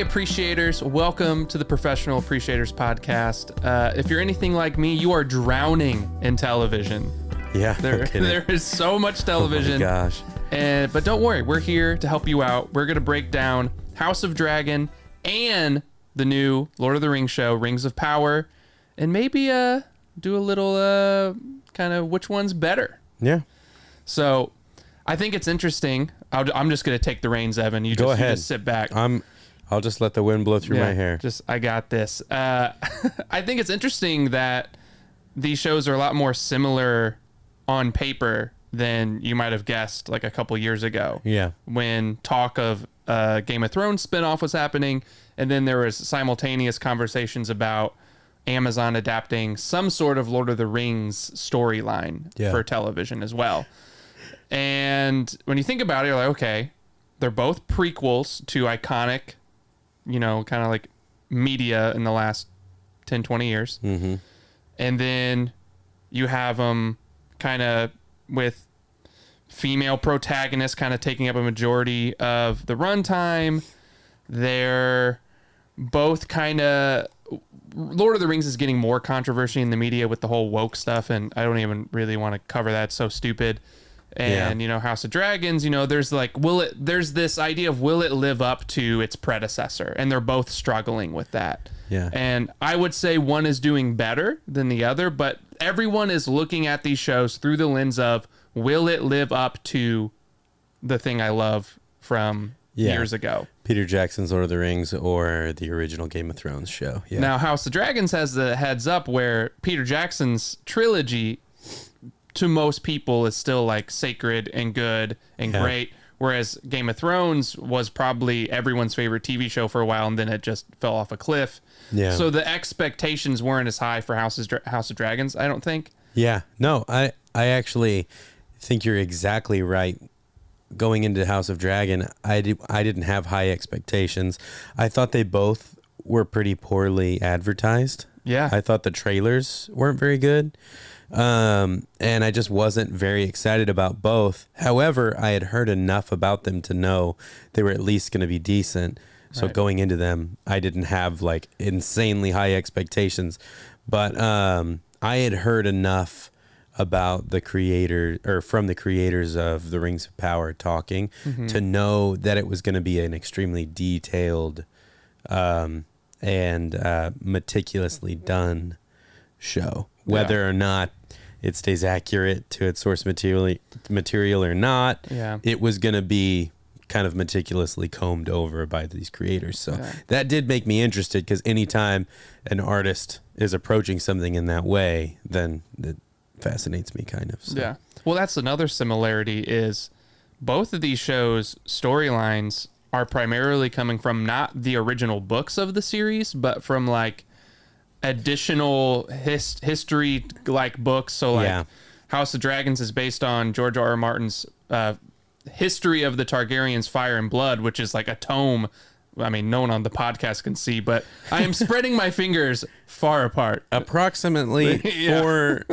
Hey appreciators, welcome to the Professional Appreciators Podcast. If you're anything like me, you are drowning in television. Yeah, there is so much television. Oh my gosh. But don't worry, we're here to help you out. We're going to break down House of Dragon and the new Lord of the Rings show, Rings of Power, and maybe do a little kind of which one's better. Yeah. So I think it's interesting. I'm just going to take the reins, Evan. Go ahead. You just sit back. I'll just let the wind blow through my hair. I got this. I think it's interesting that these shows are a lot more similar on paper than you might have guessed like a couple years ago. Yeah. When talk of Game of Thrones spinoff was happening, and then there was simultaneous conversations about Amazon adapting some sort of Lord of the Rings storyline for television as well. And when you think about it, you're like, okay, they're both prequels to iconic, kind of like media in the last 10, 20 years. Mm-hmm. And then you have them kind of with female protagonists kind of taking up a majority of the runtime. They're both kind of... Lord of the Rings is getting more controversy in the media with the whole woke stuff, and I don't even really want to cover that. It's so stupid. And House of Dragons, there's like, there's this idea of will it live up to its predecessor, and they're both struggling with that. Yeah. And I would say one is doing better than the other, but everyone is looking at these shows through the lens of will it live up to the thing I love from years ago, Peter Jackson's Lord of the Rings or the original Game of Thrones show. Yeah. Now House of Dragons has the heads up where Peter Jackson's trilogy to most people is still like sacred and good and great, whereas Game of Thrones was probably everyone's favorite TV show for a while, and then it just fell off a cliff. Yeah. So the expectations weren't as high for House of Dragons, I don't think. Yeah. No, I actually think you're exactly right. Going into House of Dragon, I didn't have high expectations. I thought they both were pretty poorly advertised. Yeah. I thought the trailers weren't very good. And I just wasn't very excited about both. However, I had heard enough about them to know they were at least going to be decent. So going into them, I didn't have like insanely high expectations, but, I had heard enough about the creator or from the creators of the Rings of Power talking to know that it was going to be an extremely detailed, and, meticulously done show, whether or not it stays accurate to its source material or not. Yeah. It was going to be kind of meticulously combed over by these creators. So that did make me interested, because anytime an artist is approaching something in that way, then it fascinates me kind of. So. Yeah. Well, that's another similarity is both of these shows' storylines are primarily coming from not the original books of the series, but from like additional history like books. So like House of Dragons is based on George R. R. Martin's history of the Targaryens, Fire and Blood, which is like a tome. I mean, no one on the podcast can see, but I am spreading my fingers far apart. Approximately 4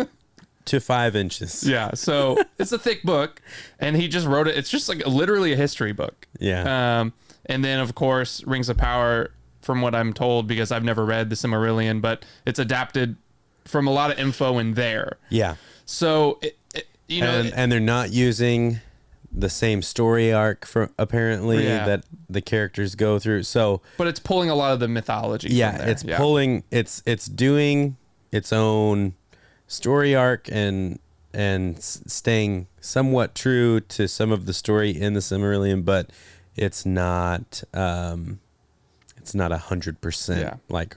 to 5 inches. Yeah. So it's a thick book, and he just wrote it. It's just like literally a history book. Yeah. And then of course, Rings of Power, from what I'm told, because I've never read the Silmarillion, but it's adapted from a lot of info in there. Yeah. So, and they're not using the same story arc for apparently that the characters go through. So, but it's pulling a lot of the mythology. Yeah. From there. It's pulling, it's doing its own story arc and staying somewhat true to some of the story in the Silmarillion, but it's not, it's not 100% like,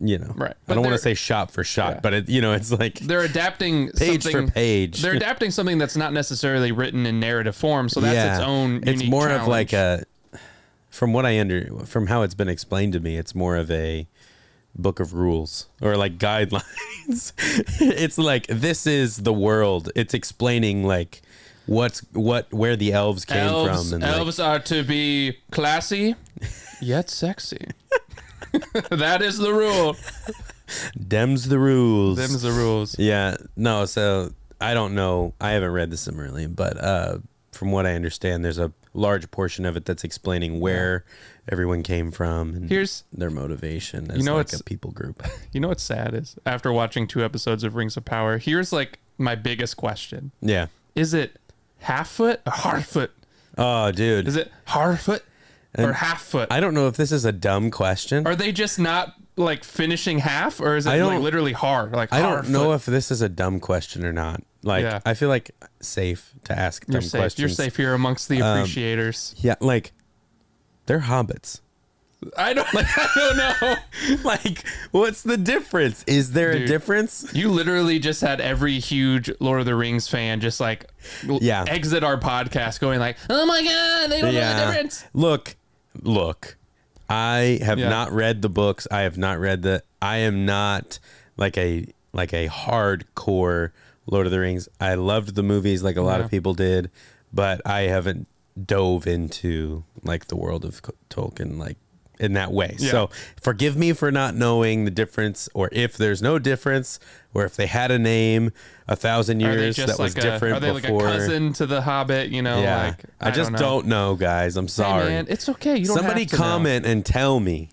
right. But I don't want to say shot for shot, but it, it's like they're adapting page for page. They're adapting something that's not necessarily written in narrative form. So that's its own. It's unique more challenge. Of like a, from how it's been explained to me, it's more of a book of rules or like guidelines. It's like, this is the world. It's explaining like where the elves came from. And elves are to be classy yet sexy. That is the rule. Them's the rules. Them's the rules. Yeah. No, so I don't know. I haven't read the Silmarillion, but from what I understand, there's a large portion of it that's explaining where everyone came from and their motivation as like a people group. You know what's sad is after watching 2 episodes of Rings of Power, here's like my biggest question. Yeah. Is it Harfoot or Harfoot? Oh, dude. Is it Harfoot or Harfoot? I don't know if this is a dumb question. Are they just not like finishing half, or is it like literally hard? Like I don't know if this is a dumb question or not. Like I feel like safe to ask dumb questions. You're safe here amongst the appreciators. Yeah, like they're hobbits. I don't know. Like, what's the difference? Is there a difference? You literally just had every huge Lord of the Rings fan just like exit our podcast going like, oh my God, they don't know the difference. Look, I have not read the books. I have not read the, I am not like a hardcore Lord of the Rings. I loved the movies like a lot of people did, but I haven't dove into like the world of Tolkien like in that way. Yeah. So forgive me for not knowing the difference, or if there's no difference, or if they had a name 1,000 years that was different. Are they like a cousin to the Hobbit? You know, like I just don't know, guys. I'm sorry. Hey, man, it's okay. You don't Somebody have to comment know. And tell me.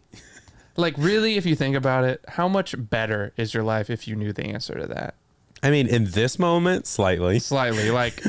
Like really, if you think about it, how much better is your life if you knew the answer to that? I mean, in this moment, slightly. Like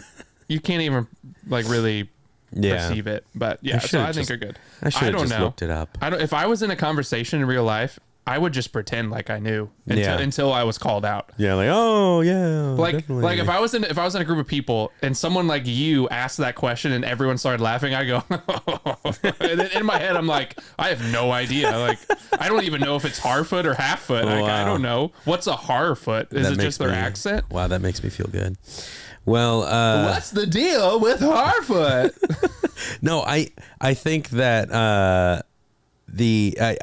you can't even like really. Yeah. Perceive it, but yeah, so I think you're good. I don't know. Looked it up. I don't. If I was in a conversation in real life, I would just pretend like I knew until I was called out. Yeah, like oh yeah, like definitely. Like if I was in a group of people and someone like you asked that question and everyone started laughing, I go, and then in my head I'm like, I have no idea. Like I don't even know if it's Harfoot or Harfoot. Oh, like, wow. I don't know what's a Harfoot. Is it just their accent? Wow, that makes me feel good. Well, what's the deal with Harfoot? No, I think that I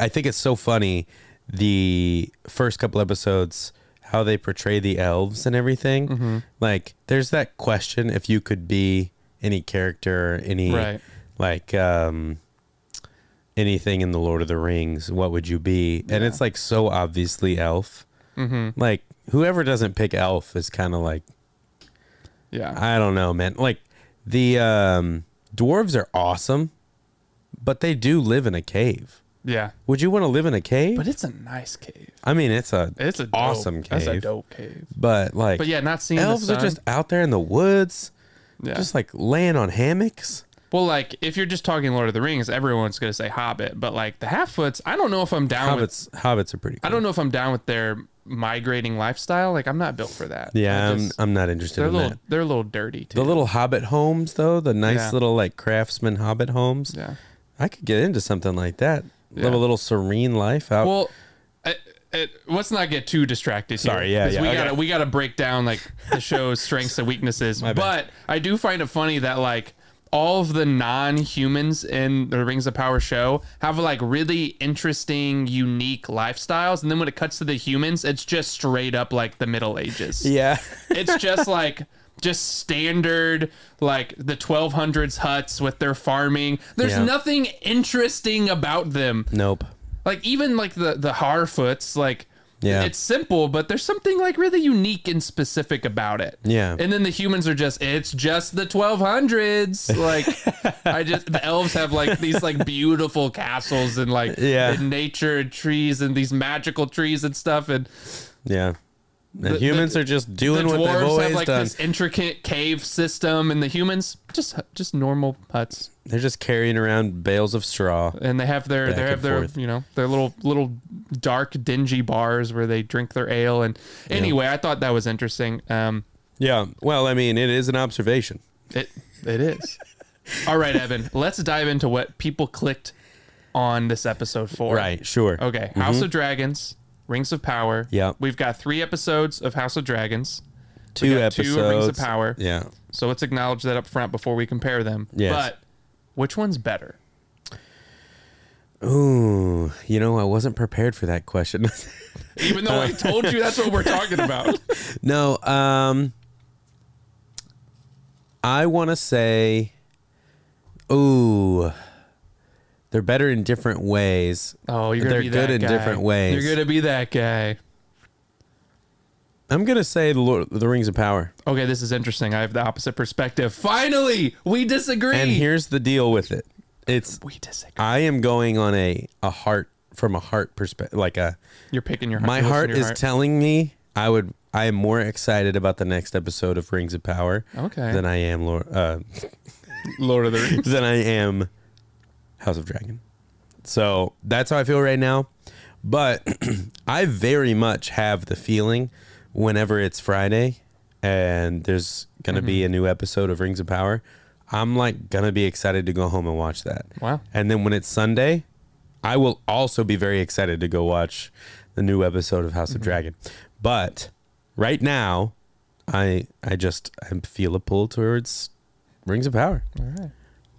think it's so funny the first couple episodes how they portray the elves and everything. Mm-hmm. Like there's that question if you could be any character, like anything in the Lord of the Rings, what would you be? Yeah. And it's like so obviously elf. Mm-hmm. Like whoever doesn't pick elf is kind of like. Yeah, I don't know, man. Like the dwarves are awesome, but they do live in a cave. Yeah. Would you want to live in a cave? But it's a nice cave. I mean, it's a awesome dope, cave. That's a dope cave. But like, but yeah, not seeing elves the sun. Are just out there in the woods, just like laying on hammocks. Well, like if you're just talking Lord of the Rings, everyone's gonna say Hobbit, but like the Harfoots, I don't know if I'm down. Hobbits are pretty cool. I don't know if I'm down with their migrating lifestyle. Like I'm not built for that. Yeah, I'm not interested in that. They're a little dirty too. The little Hobbit homes though, the nice little like craftsman Hobbit homes. Yeah, I could get into something like that. Yeah. Live a little serene life out. Well, let's not get too distracted. Sorry, here, yeah. We gotta break down like the show's strengths and weaknesses. But I do find it funny that like. All of the non-humans in the Rings of Power show have like really interesting, unique lifestyles. And then when it cuts to the humans, it's just straight up like the Middle Ages. Yeah. It's just like, just standard, like the 1200s huts with their farming. There's nothing interesting about them. Nope. Like even like the Harfoots, like, yeah, it's simple, but there's something like really unique and specific about it. Yeah. And then the humans are just, it's just the 1200s. Like the elves have like these like beautiful castles and like in nature and trees and these magical trees and stuff. And yeah. And humans are just doing what they've always have, like, done. This intricate cave system, and the humans just normal huts. They're just carrying around bales of straw, and they have their you know, their little dark dingy bars where they drink their ale. And anyway, I thought that was interesting. Yeah, well, I mean, it is an observation. It is. All right, Evan, let's dive into what people clicked on this episode for. Right, sure. Okay, mm-hmm. House of Dragons. Rings of Power. Yeah. We've got 3 episodes of House of Dragons. 2 episodes. 2 of Rings of Power. Yeah. So let's acknowledge that up front before we compare them. Yes. But which one's better? Ooh, you know, I wasn't prepared for that question. Even though I told you that's what we're talking about. No, I want to say, ooh, they're better in different ways. Oh, you're gonna be that guy. They're good in different ways. You're gonna be that guy. I'm going to say the Rings of Power. Okay, this is interesting. I have the opposite perspective. Finally, we disagree. And here's the deal with it. We disagree. I am going on a heart, from a heart perspective, like a... You're picking your heart. My heart is telling me I am more excited about the next episode of Rings of Power than I am Lord of the Rings. Than I am House of Dragon. So that's how I feel right now. But I very much have the feeling whenever it's Friday and there's going to be a new episode of Rings of Power, I'm like going to be excited to go home and watch that. Wow. And then when it's Sunday, I will also be very excited to go watch the new episode of House of Dragon. But right now, I feel a pull towards Rings of Power. All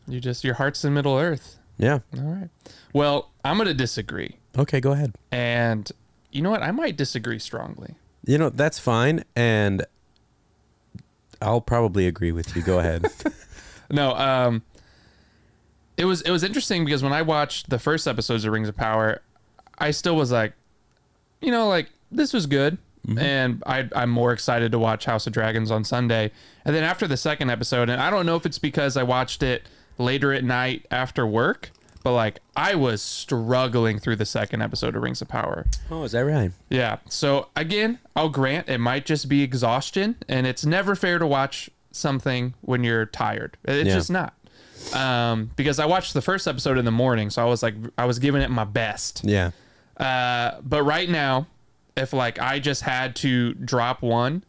right. Your heart's in Middle Earth. Yeah. All right. Well, I'm going to disagree. Okay, go ahead. And you know what? I might disagree strongly. You know, that's fine. And I'll probably agree with you. Go ahead. No, it was interesting because when I watched the first episodes of Rings of Power, I still was like, you know, like, this was good. And I'm more excited to watch House of Dragons on Sunday. And then after the second episode, and I don't know if it's because I watched it later at night after work, but like I was struggling through the second episode of Rings of Power. Oh, is that right? Yeah. So again, I'll grant it might just be exhaustion, and it's never fair to watch something when you're tired. It's just not. Because I watched the first episode in the morning, so I was like, I was giving it my best. Yeah. But right now, if like I just had to drop one,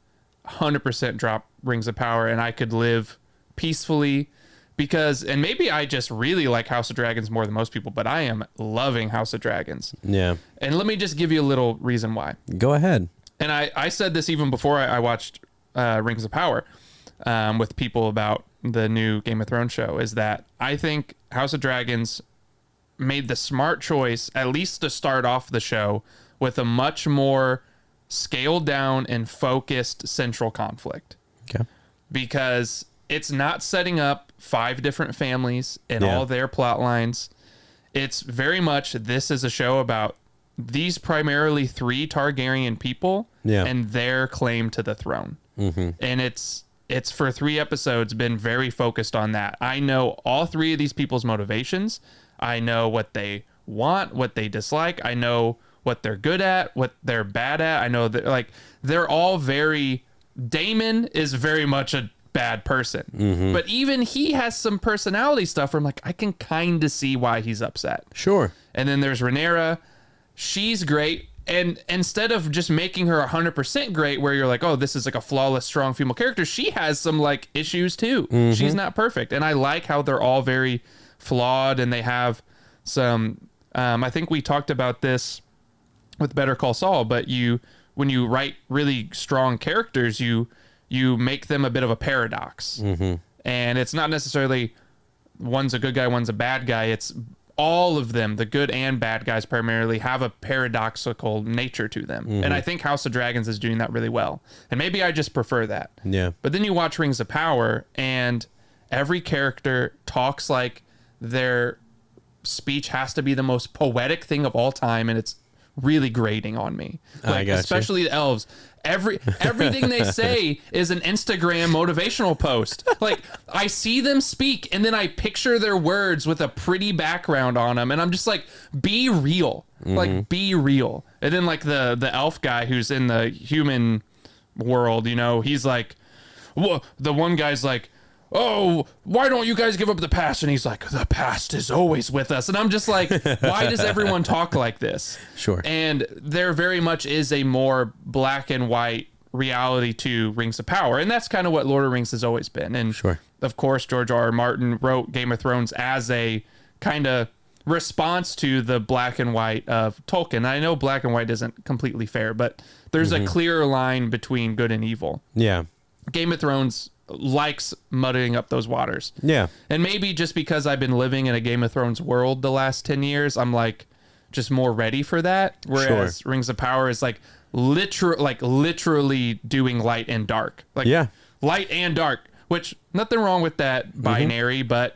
100% drop Rings of Power, and I could live peacefully. Because, and maybe I just really like House of Dragons more than most people, but I am loving House of Dragons. Yeah. And let me just give you a little reason why. Go ahead. And I said this even before I watched Rings of Power with people about the new Game of Thrones show, is that I think House of Dragons made the smart choice, at least to start off the show, with a much more scaled down and focused central conflict. Okay. Because it's not setting up 5 different families and all their plot lines. It's very much, this is a show about these primarily 3 Targaryen people and their claim to the throne. And it's for 3 episodes been very focused on that. I know all 3 of these people's motivations. I know what they want, what they dislike. I know what they're good at, what they're bad at. I know that, like, they're all very... Daemon is very much a bad person, but even he has some personality stuff where I'm like, I can kind of see why he's upset. Sure. And then there's Rhaenyra. She's great, and instead of just making her 100% great, where you're like, oh, this is like a flawless, strong female character, she has some like issues too. She's not perfect, and I like how they're all very flawed, and they have some. I think we talked about this with Better Call Saul, but when you write really strong characters, you make them a bit of a paradox. And it's not necessarily one's a good guy, one's a bad guy. It's all of them, the good and bad guys primarily, have a paradoxical nature to them. And I think House of Dragons is doing that really well. And maybe I just prefer that. Yeah. But then you watch Rings of Power, and every character talks like their speech has to be the most poetic thing of all time, and it's really grating on me. Like, I got especially you. The elves. Everything they say is an Instagram motivational post. Like, I see them speak, and then I picture their words with a pretty background on them, and I'm just like, be real. Like, be real. And then like the elf guy who's in the human world, you know, he's like, the one guy's like, oh, why don't you guys give up the past? And he's like, the past is always with us. And I'm just like, why does everyone talk like this? Sure. And there very much is a more black and white reality to Rings of Power. And that's kind of what Lord of the Rings has always been. And of course, George R. R. Martin wrote Game of Thrones as a kind of response to the black and white of Tolkien. I know black and white isn't completely fair, but there's a clearer line between good and evil. Yeah. Game of Thrones likes muddying up those waters. Yeah. And maybe just because I've been living in a Game of Thrones world the last 10 years, I'm like just more ready for that. Whereas Rings of Power is like literally doing light and dark. Like light and dark, which nothing wrong with that binary, but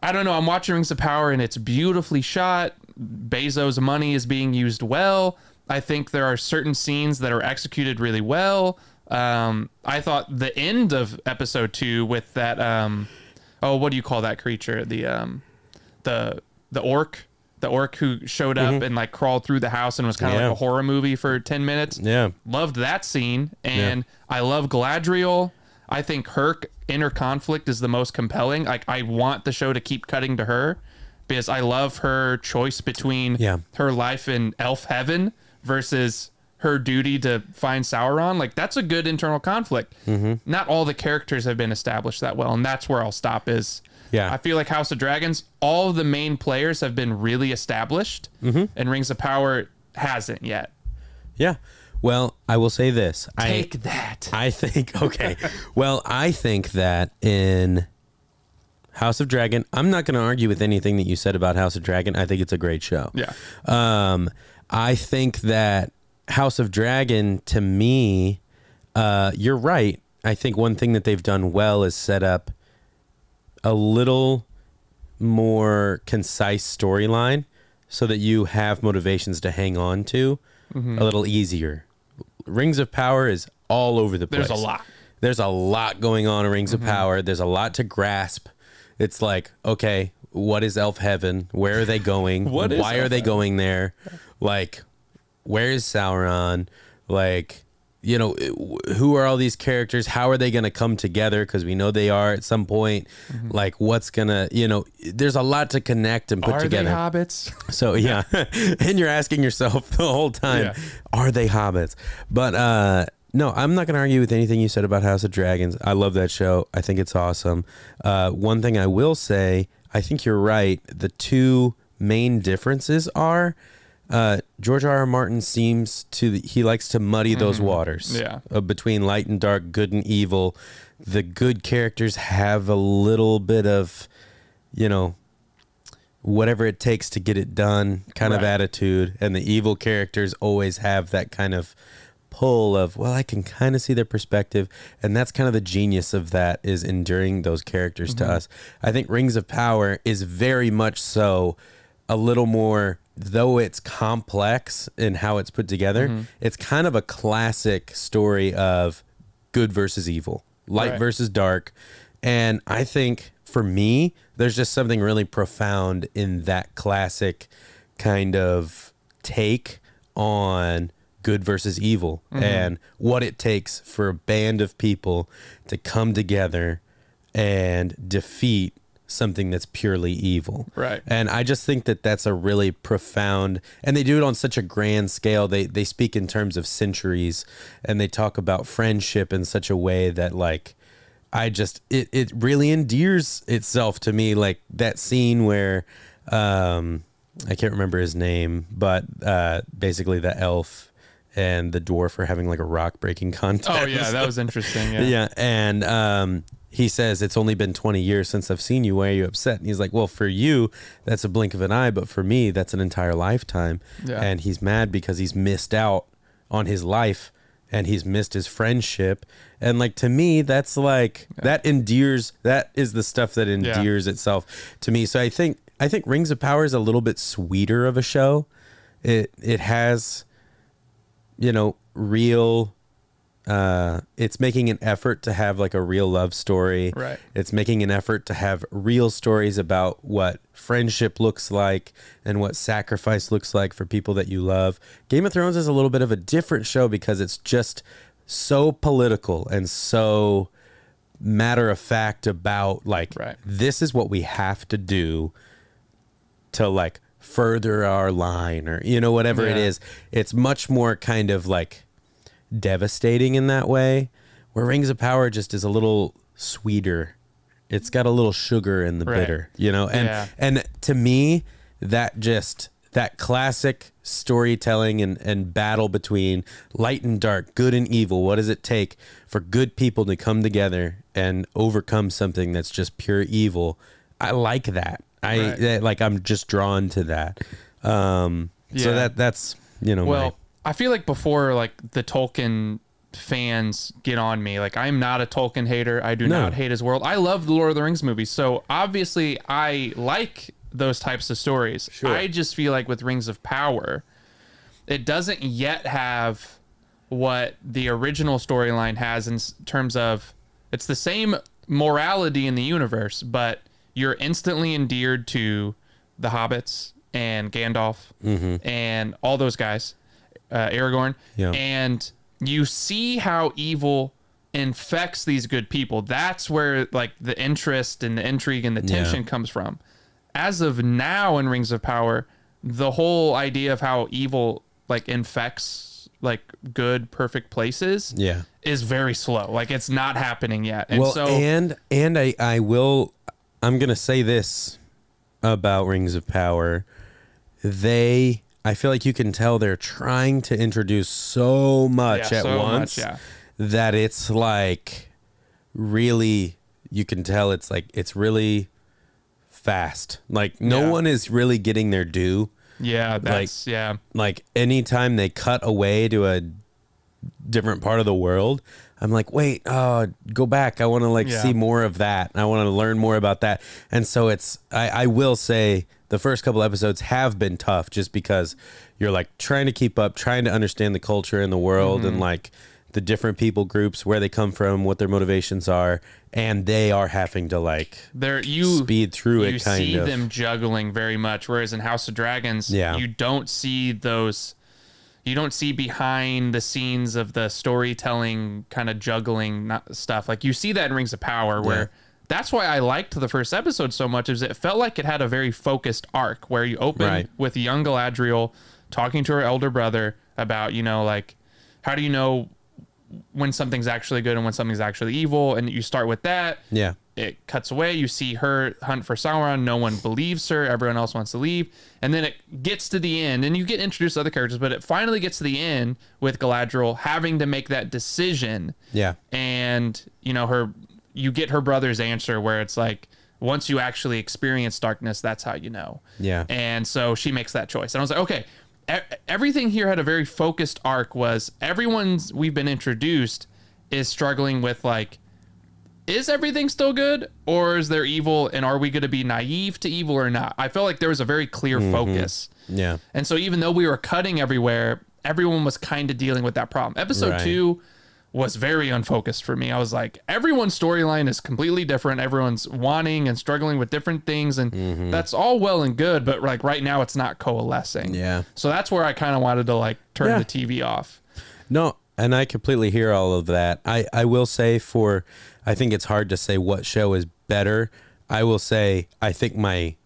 I don't know. I'm watching Rings of Power and it's beautifully shot. Bezos' money is being used well. I think there are certain scenes that are executed really well. I thought the end of episode 2 with that, oh, what do you call that creature? The orc. The orc who showed up and like crawled through the house and was kind of like a horror movie for 10 minutes. Yeah. Loved that scene. And I love Galadriel. I think her inner conflict is the most compelling. Like, I want the show to keep cutting to her because I love her choice between her life in elf heaven versus her duty to find Sauron. Like, that's a good internal conflict. Mm-hmm. Not all the characters have been established that well. And that's where I'll stop is... Yeah, I feel like House of Dragons, all of the main players have been really established, and Rings of Power hasn't yet. Yeah. Well, I will say this. I think that in House of Dragon, I'm not going to argue with anything that you said about House of Dragon. I think it's a great show. Yeah. I think that House of Dragon, to me, you're right. I think one thing that they've done well is set up a little more concise storyline so that you have motivations to hang on to a little easier. Rings of Power is all over the place. There's a lot. There's a lot going on in Rings of Power. There's a lot to grasp. It's like, okay, what is elf heaven? Where are they going? Why are they going there? Like, where is Sauron? Like, you know, who are all these characters? How are they going to come together? Because we know they are at some point. Like, what's going to, you know, there's a lot to connect and put together. Are they hobbits? So, yeah. And you're asking yourself the whole time, are they hobbits? But no, I'm not going to argue with anything you said about House of Dragons. I love that show. I think it's awesome. One thing I will say, I think you're right. The two main differences are... George R. R. Martin seems to, he likes to muddy those waters between light and dark, good and evil. The good characters have a little bit of, you know, whatever it takes to get it done kind of attitude. And the evil characters always have that kind of pull of, well, I can kind of see their perspective. And that's kind of the genius of that, is enduring those characters to us. I think Rings of Power is very much so a little more, though it's complex in how it's put together, it's kind of a classic story of good versus evil, light versus dark. And I think for me, there's just something really profound in that classic kind of take on good versus evil and what it takes for a band of people to come together and defeat something that's purely evil. Right. And I just think that that's a really profound, and they do it on such a grand scale. They speak in terms of centuries, and they talk about friendship in such a way that, like, I just, it really endears itself to me. Like that scene where, I can't remember his name, but, basically the elf and the dwarf are having like a rock breaking contest. Oh yeah. That was interesting. Yeah. And, he says, it's only been 20 years since I've seen you. Why are you upset? And he's like, well, for you, that's a blink of an eye. But for me, that's an entire lifetime. Yeah. And he's mad because he's missed out on his life and he's missed his friendship. And like, to me, that's like, that endears, that is the stuff that endears itself to me. So I think Rings of Power is a little bit sweeter of a show. It has, you know, real... it's making an effort to have like a real love story. Right. It's making an effort to have real stories about what friendship looks like and what sacrifice looks like for people that you love. Game of Thrones is a little bit of a different show because it's just so political and so matter of fact about like, this is what we have to do to like further our line, or, you know, whatever it is. It's much more kind of like devastating in that way, where Rings of Power just is a little sweeter. It's got a little sugar in the bitter, you know. And and to me, that just, that classic storytelling and battle between light and dark, good and evil, what does it take for good people to come together and overcome something that's just pure evil? I like that. Like, I'm just drawn to that. So that's, you know, well, I feel like before, like, the Tolkien fans get on me, like, I'm not a Tolkien hater. I do not hate his world. I love the Lord of the Rings movies. So obviously I like those types of stories. Sure. I just feel like with Rings of Power, It doesn't yet have what the original storyline has in terms of it's the same morality in the universe, but you're instantly endeared to the hobbits and Gandalf and all those guys, Aragorn. Yeah. And you see how evil infects these good people. That's where like the interest and the intrigue and the tension comes from. As of now in Rings of Power, the whole idea of how evil like infects like good, perfect places is very slow. Like it's not happening yet. And well, so, and I'm going to say this about Rings of Power. I feel like you can tell they're trying to introduce so much at once that it's like really, you can tell it's like, it's really fast. Like no one is really getting their due. Yeah. That's like, like anytime they cut away to a different part of the world, I'm like, wait, go back. I want to like see more of that. I want to learn more about that. And so it's, I will say the first couple episodes have been tough just because you're like trying to keep up, trying to understand the culture and the world and like the different people groups, where they come from, what their motivations are. And they are having to like speed through it. Kind of. You see them juggling very much. Whereas in House of Dragons, you don't see those. You don't see behind the scenes of the storytelling kind of juggling stuff. Like you see that in Rings of Power where that's why I liked the first episode so much, is it felt like it had a very focused arc where you open with young Galadriel talking to her elder brother about, you know, like, how do you know when something's actually good and when something's actually evil? And you start with that. Yeah. It cuts away. You see her hunt for Sauron. No one believes her. Everyone else wants to leave. And then it gets to the end and you get introduced to other characters, but it finally gets to the end with Galadriel having to make that decision. Yeah. And you know, you get her brother's answer where it's like, once you actually experience darkness, that's how you know. Yeah. And so she makes that choice. And I was like, okay, everything here had a very focused arc. Was everyone's we've been introduced is struggling with like, is everything still good or is there evil? And are we going to be naive to evil or not? I felt like there was a very clear focus. Yeah. And so even though we were cutting everywhere, everyone was kind of dealing with that problem. Episode two was very unfocused for me. I was like, everyone's storyline is completely different. Everyone's wanting and struggling with different things. And that's all well and good, but like right now it's not coalescing. Yeah. So that's where I kind of wanted to like turn the TV off. No. And I completely hear all of that. I will say I think it's hard to say what show is better. I will say I think my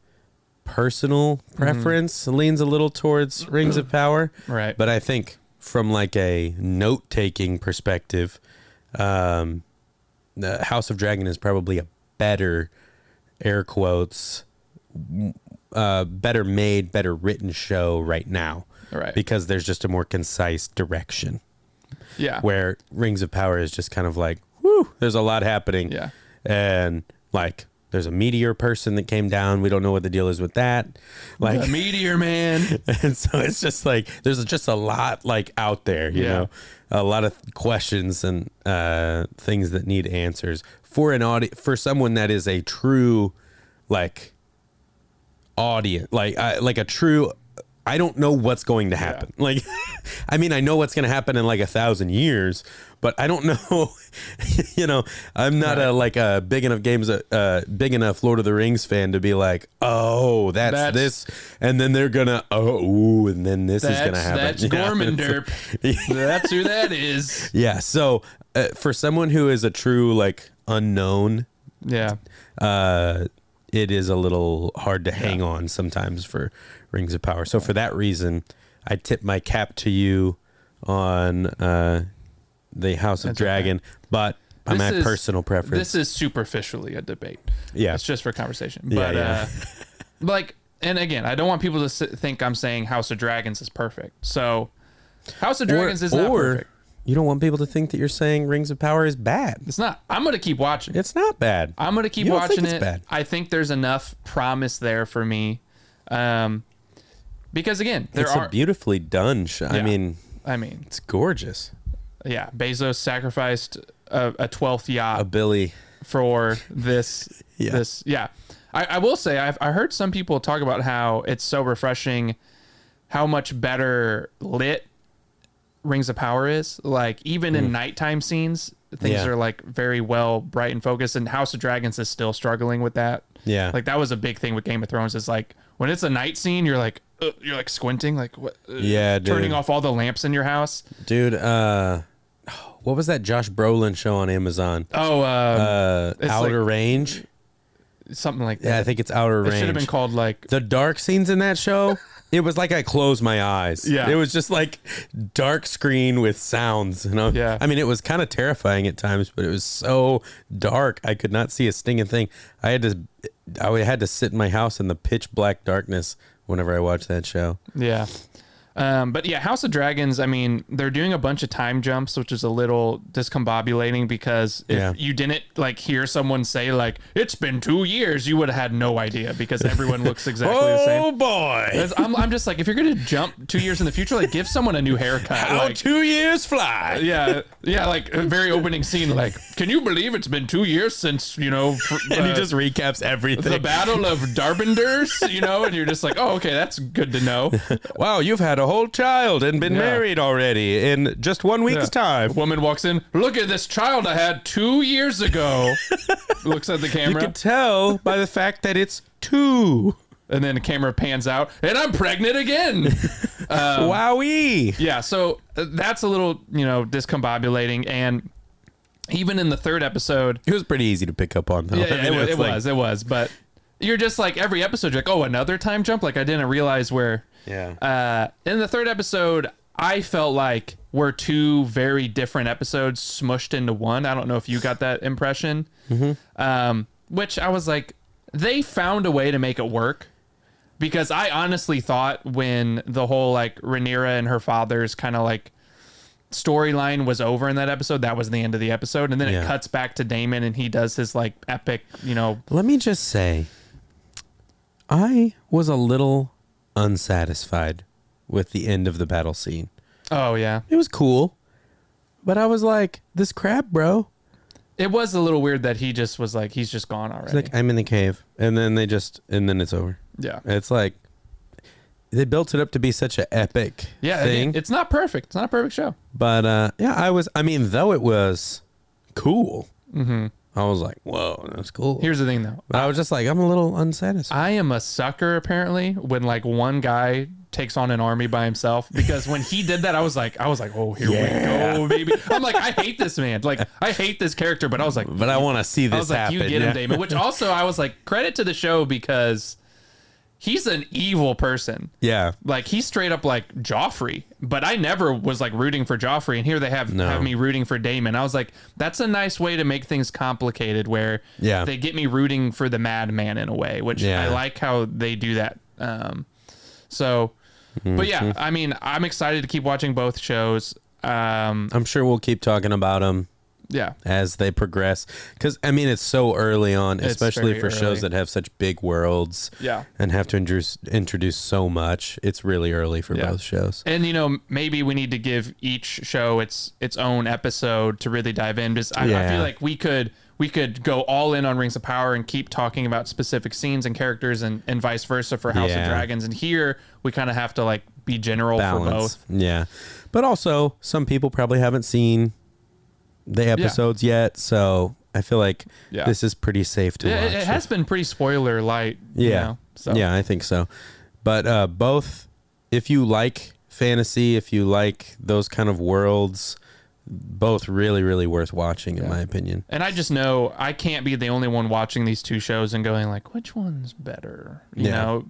personal preference leans a little towards Rings of Power. Right. But I think from like a note-taking perspective, the House of Dragon is probably a better, air quotes, better made, better written show right now. Right. Because there's just a more concise direction. Yeah. Where Rings of Power is just kind of like, whew, there's a lot happening. Yeah. And like, there's a meteor person that came down. We don't know what the deal is with that. Like a meteor man. And so it's just like, there's just a lot like out there, you know, a lot of questions and things that need answers for an audience, for someone that is a true like audience, like a true, I don't know what's going to happen. Yeah. Like, I mean, I know what's going to happen in like 1,000 years, but I don't know, you know, I'm not a big enough big enough Lord of the Rings fan to be like, oh, that's this. And then they're going to, oh, ooh, and then this is going to happen. That's Gormanderp. That's who that is. Yeah. So for someone who is a true, like unknown. Yeah. It is a little hard to hang on sometimes for Rings of Power. So for that reason, I tip my cap to you on the House of Dragon, but my personal preference. This is superficially a debate. Yeah. It's just for conversation. But like, and again, I don't want people to think I'm saying House of Dragons is perfect. So House of Dragons is not perfect. You don't want people to think that you're saying Rings of Power is bad. It's not. I'm going to keep watching. It's not bad. I'm going to keep watching it. Bad. I think there's enough promise there for me. Because again, it's a beautifully done show. Yeah. I mean, it's gorgeous. Yeah. Bezos sacrificed a 12th yacht. A Billy. For this. Yeah. This. Yeah. I will say, I heard some people talk about how it's so refreshing how much better lit Rings of Power is. Like, even in nighttime scenes, things are like very well bright and focused, and House of Dragons is still struggling with that. Yeah, like that was a big thing with Game of Thrones, is like when it's a night scene, you're like squinting, like what? Yeah, turning off all the lamps in your house, dude. What was that Josh Brolin show on Amazon? Oh, Outer Range, something like that. Yeah, I think it's Outer Range. It should have been called like the dark scenes in that show. It was like I closed my eyes. Yeah, it was just like dark screen with sounds. You know? Yeah, I mean, it was kind of terrifying at times, but it was so dark I could not see a stinging thing. I had to sit in my house in the pitch black darkness whenever I watched that show. Yeah. But yeah, House of Dragons, I mean, they're doing a bunch of time jumps, which is a little discombobulating, because if you didn't like hear someone say like, it's been 2 years, you would have had no idea, because everyone looks exactly the same. Oh boy. I'm just like, if you're going to jump 2 years in the future, like give someone a new haircut. How like, 2 years fly. Yeah. Yeah. Like a very opening scene. Like, can you believe it's been 2 years since, you know, and he just recaps everything. The Battle of Darbinders, you know, and you're just like, oh, okay, that's good to know. Wow. You've had a whole child and been married already in just 1 week's time. A woman walks in, look at this child I had 2 years ago. Looks at the camera. You can tell by the fact that it's two. And then the camera pans out, and I'm pregnant again. Wowee. Yeah, so that's a little, you know, discombobulating. And even in the third episode, it was pretty easy to pick up on, though. Yeah, I mean, it was. But you're just like, every episode, you're like, oh, another time jump? Like, I didn't realize where... Yeah. In the third episode, I felt like we're two very different episodes smushed into one. I don't know if you got that impression. Which I was like, they found a way to make it work, because I honestly thought when the whole like Rhaenyra and her father's kind of like storyline was over in that episode, that was the end of the episode, and then it cuts back to Daemon, and he does his like epic, you know. Let me just say, I was a little unsatisfied with the end of the battle scene. Oh yeah, it was cool, but I was like, this crap, bro. It was a little weird that he just was like, he's just gone already. It's like, I'm in the cave, and then they just, and then it's over. Yeah, it's like they built it up to be such an epic thing. It's not perfect. It's not a perfect show, but yeah, I mean though it was cool, I was like, whoa, that's cool. Here's the thing, though. But I was just like, I'm a little unsatisfied. I am a sucker, apparently, when, like, one guy takes on an army by himself. Because when he did that, I was like, oh, here we go, baby. I'm like, I hate this man. Like, I hate this character. But I was like... But I want to see this happen. I was like, you get him, Daemon. Which also, I was like, credit to the show, because he's an evil person. Yeah. Like, he's straight up like Joffrey. But I never was like rooting for Joffrey. And here they have me rooting for Daemon. I was like, that's a nice way to make things complicated, where they get me rooting for the madman in a way, which I like how they do that. But yeah, I mean, I'm excited to keep watching both shows. I'm sure we'll keep talking about them. Yeah. As they progress. Because, I mean, it's so early on, especially for shows that have such big worlds. Yeah. And have to introduce so much. It's really early for both shows. And, you know, maybe we need to give each show its own episode to really dive in. Because I feel like we could go all in on Rings of Power and keep talking about specific scenes and characters, and vice versa for House of Dragons. And here we kind of have to, like, be general balance for both. Yeah. But also, some people probably haven't seen the episodes yet, so I feel like this is pretty safe to watch. It has been pretty spoiler light. Yeah, you know, so. Yeah, I think so. But both, if you like fantasy, if you like those kind of worlds, both really, really worth watching in my opinion. And I just know I can't be the only one watching these two shows and going like, which one's better? You know,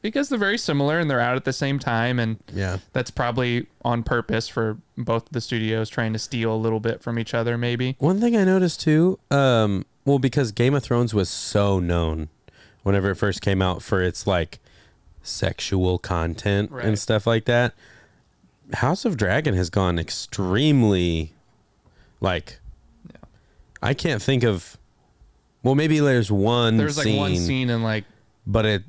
because they're very similar and they're out at the same time, and that's probably on purpose for both the studios trying to steal a little bit from each other, maybe. One thing I noticed too, well, because Game of Thrones was so known whenever it first came out for its like sexual content and stuff like that, House of Dragon has gone extremely like I can't think of, well, maybe there's one scene in like, but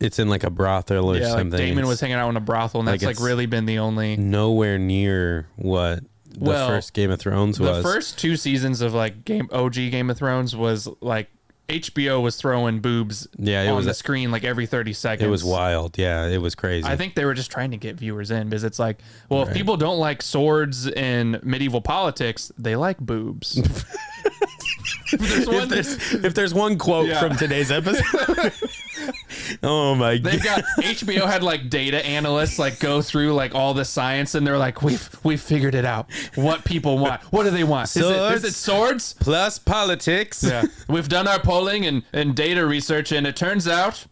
it's in like a brothel or something. Like Daemon was hanging out in a brothel, and that's like really been the only, nowhere near what the first Game of Thrones was. The first two seasons of like OG Game of Thrones was like HBO was throwing boobs on the screen like every 30 seconds. It was wild. Yeah, it was crazy. I think they were just trying to get viewers in because it's like, well, if people don't like swords and medieval politics, they like boobs. If there's one quote from today's episode. Oh my god. HBO had like data analysts like go through like all the science and they're like, we've figured it out. What people want. What do they want? Is it swords? Plus politics. Yeah. We've done our polling and data research and it turns out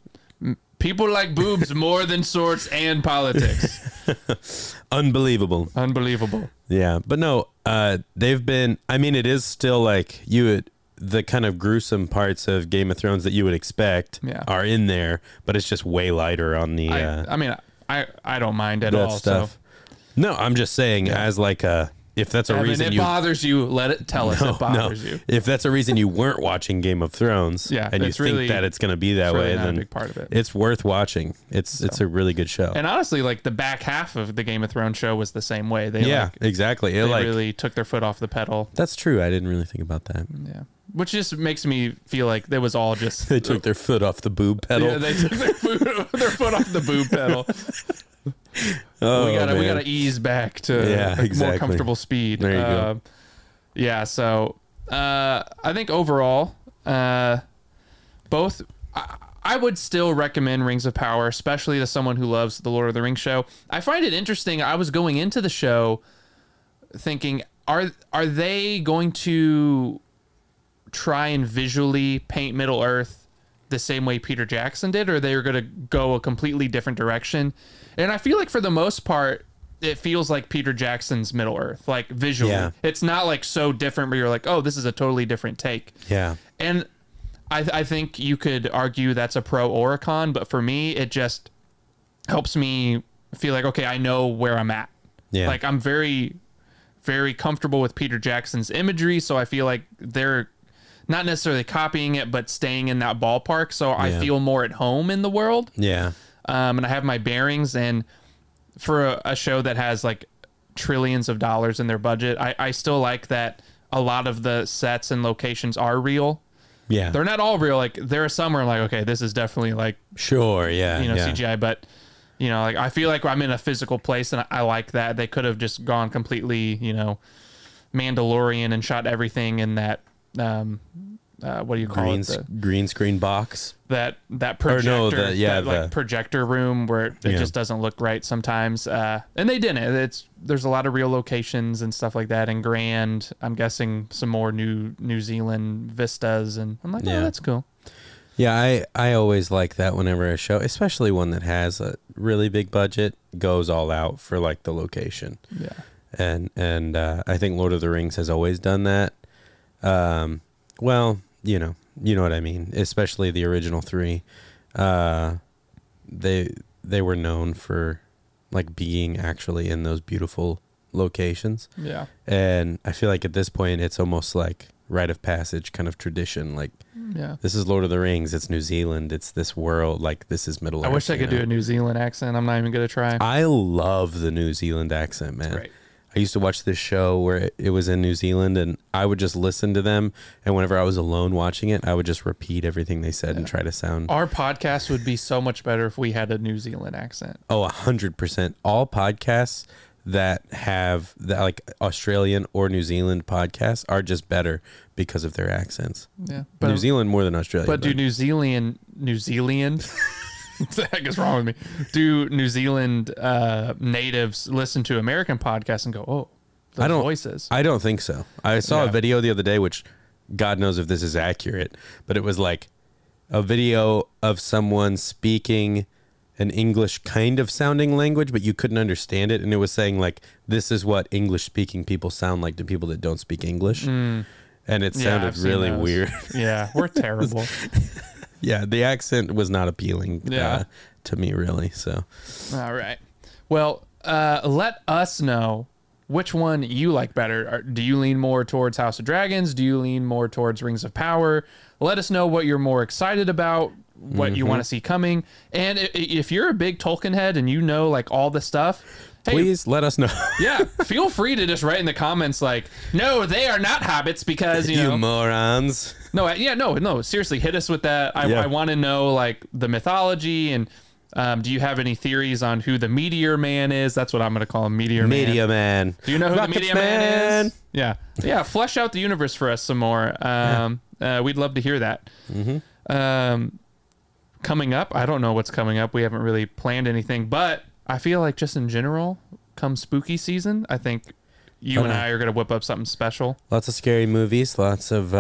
people like boobs more than swords and politics. Unbelievable. Unbelievable. Yeah. But no, they've been, I mean, it is still like the kind of gruesome parts of Game of Thrones that you would expect are in there, but it's just way lighter on the... I mean, I don't mind at all. Stuff. So. No, I'm just saying as like a... If that's a reason it bothers you, let it tell us it bothers you. If that's a reason you weren't watching Game of Thrones and you think that it's going to be that way, then it's worth watching. It's a really good show. And honestly, like the back half of the Game of Thrones show was the same way. Exactly. They really took their foot off the pedal. That's true. I didn't really think about that. Yeah. Which just makes me feel like that was all just... They took their foot off the boob pedal. Yeah, they took their foot off the boob pedal. Oh, we gotta ease back to more comfortable speed. There you go. Yeah, so I think overall, I would still recommend Rings of Power, especially to someone who loves the Lord of the Rings show. I find it interesting. I was going into the show thinking, are they going to try and visually paint Middle Earth the same way Peter Jackson did, or they were going to go a completely different direction? And I feel like for the most part, it feels like Peter Jackson's Middle Earth, like visually. Yeah. It's not like so different where you're like, oh, this is a totally different take. Yeah. And I think you could argue that's a pro or a con, but for me, it just helps me feel like, okay, I know where I'm at. Yeah. Like I'm very, very comfortable with Peter Jackson's imagery. So I feel like they're not necessarily copying it, but staying in that ballpark. So I feel more at home in the world. Yeah. And I have my bearings. And for a show that has like trillions of dollars in their budget, I still like that a lot of the sets and locations are real. Yeah. They're not all real. Like there are some where I'm like, okay, this is definitely like, sure. Yeah. You know, CGI, but you know, like I feel like I'm in a physical place and I like that. They could have just gone completely, you know, Mandalorian and shot everything in that, what do you call it? The green screen box. That projector, projector room where it just doesn't look right sometimes. And they didn't. There's a lot of real locations and stuff like that. And grand, I'm guessing some more New Zealand vistas. And I'm like, oh, that's cool. Yeah, I always like that whenever a show, especially one that has a really big budget, goes all out for like the location. Yeah. And I think Lord of the Rings has always done that. Well, you know what I mean, especially the original three, they were known for like being actually in those beautiful locations. Yeah. And I feel like at this point it's almost like rite of passage kind of tradition. Like, this is Lord of the Rings. It's New Zealand. It's this world. Like this is Middle Earth. I wish I could do a New Zealand accent. I'm not even going to try. I love the New Zealand accent, man. Right. I used to watch this show where it was in New Zealand and I would just listen to them. And whenever I was alone watching it, I would just repeat everything they said and try to sound. Our podcast would be so much better if we had a New Zealand accent. Oh, 100%. All podcasts that have that, like Australian or New Zealand podcasts, are just better because of their accents. Yeah. But New Zealand more than Australia. But do New Zealand. What the heck is wrong with me? Do New Zealand natives listen to American podcasts and go, oh, those voices? I don't think so. I saw a video the other day, which God knows if this is accurate, but it was like a video of someone speaking an English kind of sounding language, but you couldn't understand it. And it was saying like, this is what English speaking people sound like to people that don't speak English. Mm. And it sounded really weird. Yeah, we're terrible. Yeah, the accent was not appealing to me, really. So, all right. Well, let us know which one you like better. Do you lean more towards House of Dragons? Do you lean more towards Rings of Power? Let us know what you're more excited about, what you want to see coming. And if you're a big Tolkien head and you know like all the stuff, hey, please let us know. Yeah, feel free to just write in the comments like, no, they are not hobbits because, you know. You morons. No, yeah, no, seriously, hit us with that. I want to know, like, the mythology and... do you have any theories on who the Meteor Man is? That's what I'm going to call him, Meteor Man. Do you know who Rocket the Meteor Man is? Yeah. Yeah, flesh out the universe for us some more. We'd love to hear that. Mm-hmm. Coming up, I don't know what's coming up. We haven't really planned anything, but I feel like just in general, come spooky season, I think you and I are going to whip up something special. Lots of scary movies, lots of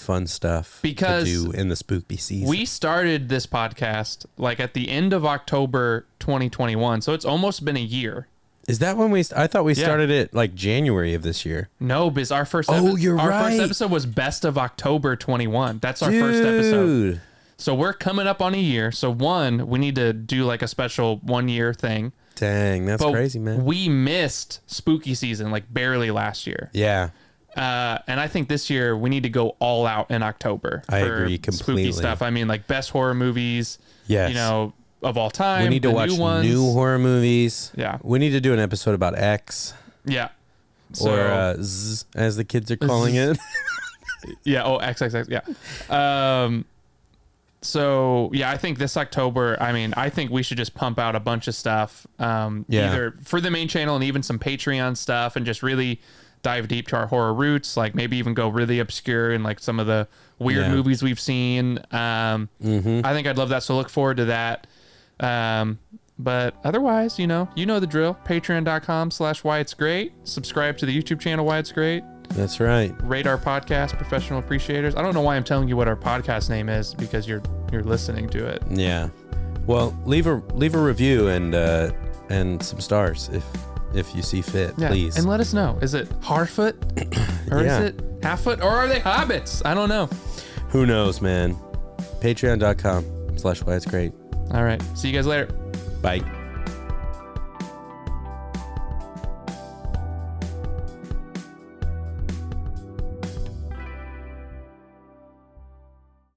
fun stuff because to do in the spooky season. We started this podcast like at the end of October 2021, so it's almost been a year. Is that when we... I thought we started it like January of this year. No, because our first... Our first episode was Best of October 21. That's our first episode. So we're coming up on a year. So one, we need to do like a special 1 year thing. Dang, that's crazy, man. We missed spooky season like barely last year. Yeah. And I think this year we need to go all out in October. I agree completely. Spooky stuff. I mean, like best horror movies, yes, you know, of all time. We need to watch new horror movies. Yeah. We need to do an episode about X. Yeah. So, or Z, as the kids are calling it. Yeah. Oh, X. Yeah. So, yeah, I think this October, I mean, I think we should just pump out a bunch of stuff, either for the main channel and even some Patreon stuff, and just really dive deep to our horror roots, like maybe even go really obscure in like some of the weird movies we've seen. I think I'd love that. So look forward to that. But otherwise, you know the drill. Patreon.com/whyitsgreat. Subscribe to the YouTube channel, Why It's Great. That's right. Rate our podcast, Professional Appreciators. I don't know why I'm telling you what our podcast name is, because you're listening to it. Yeah. Well, leave a review and some stars if you see fit, please. And let us know. Is it Harfoot? Or is it Halffoot? Or are they hobbits? I don't know. Who knows, man? Patreon.com/whyitsgreat. All right. See you guys later. Bye.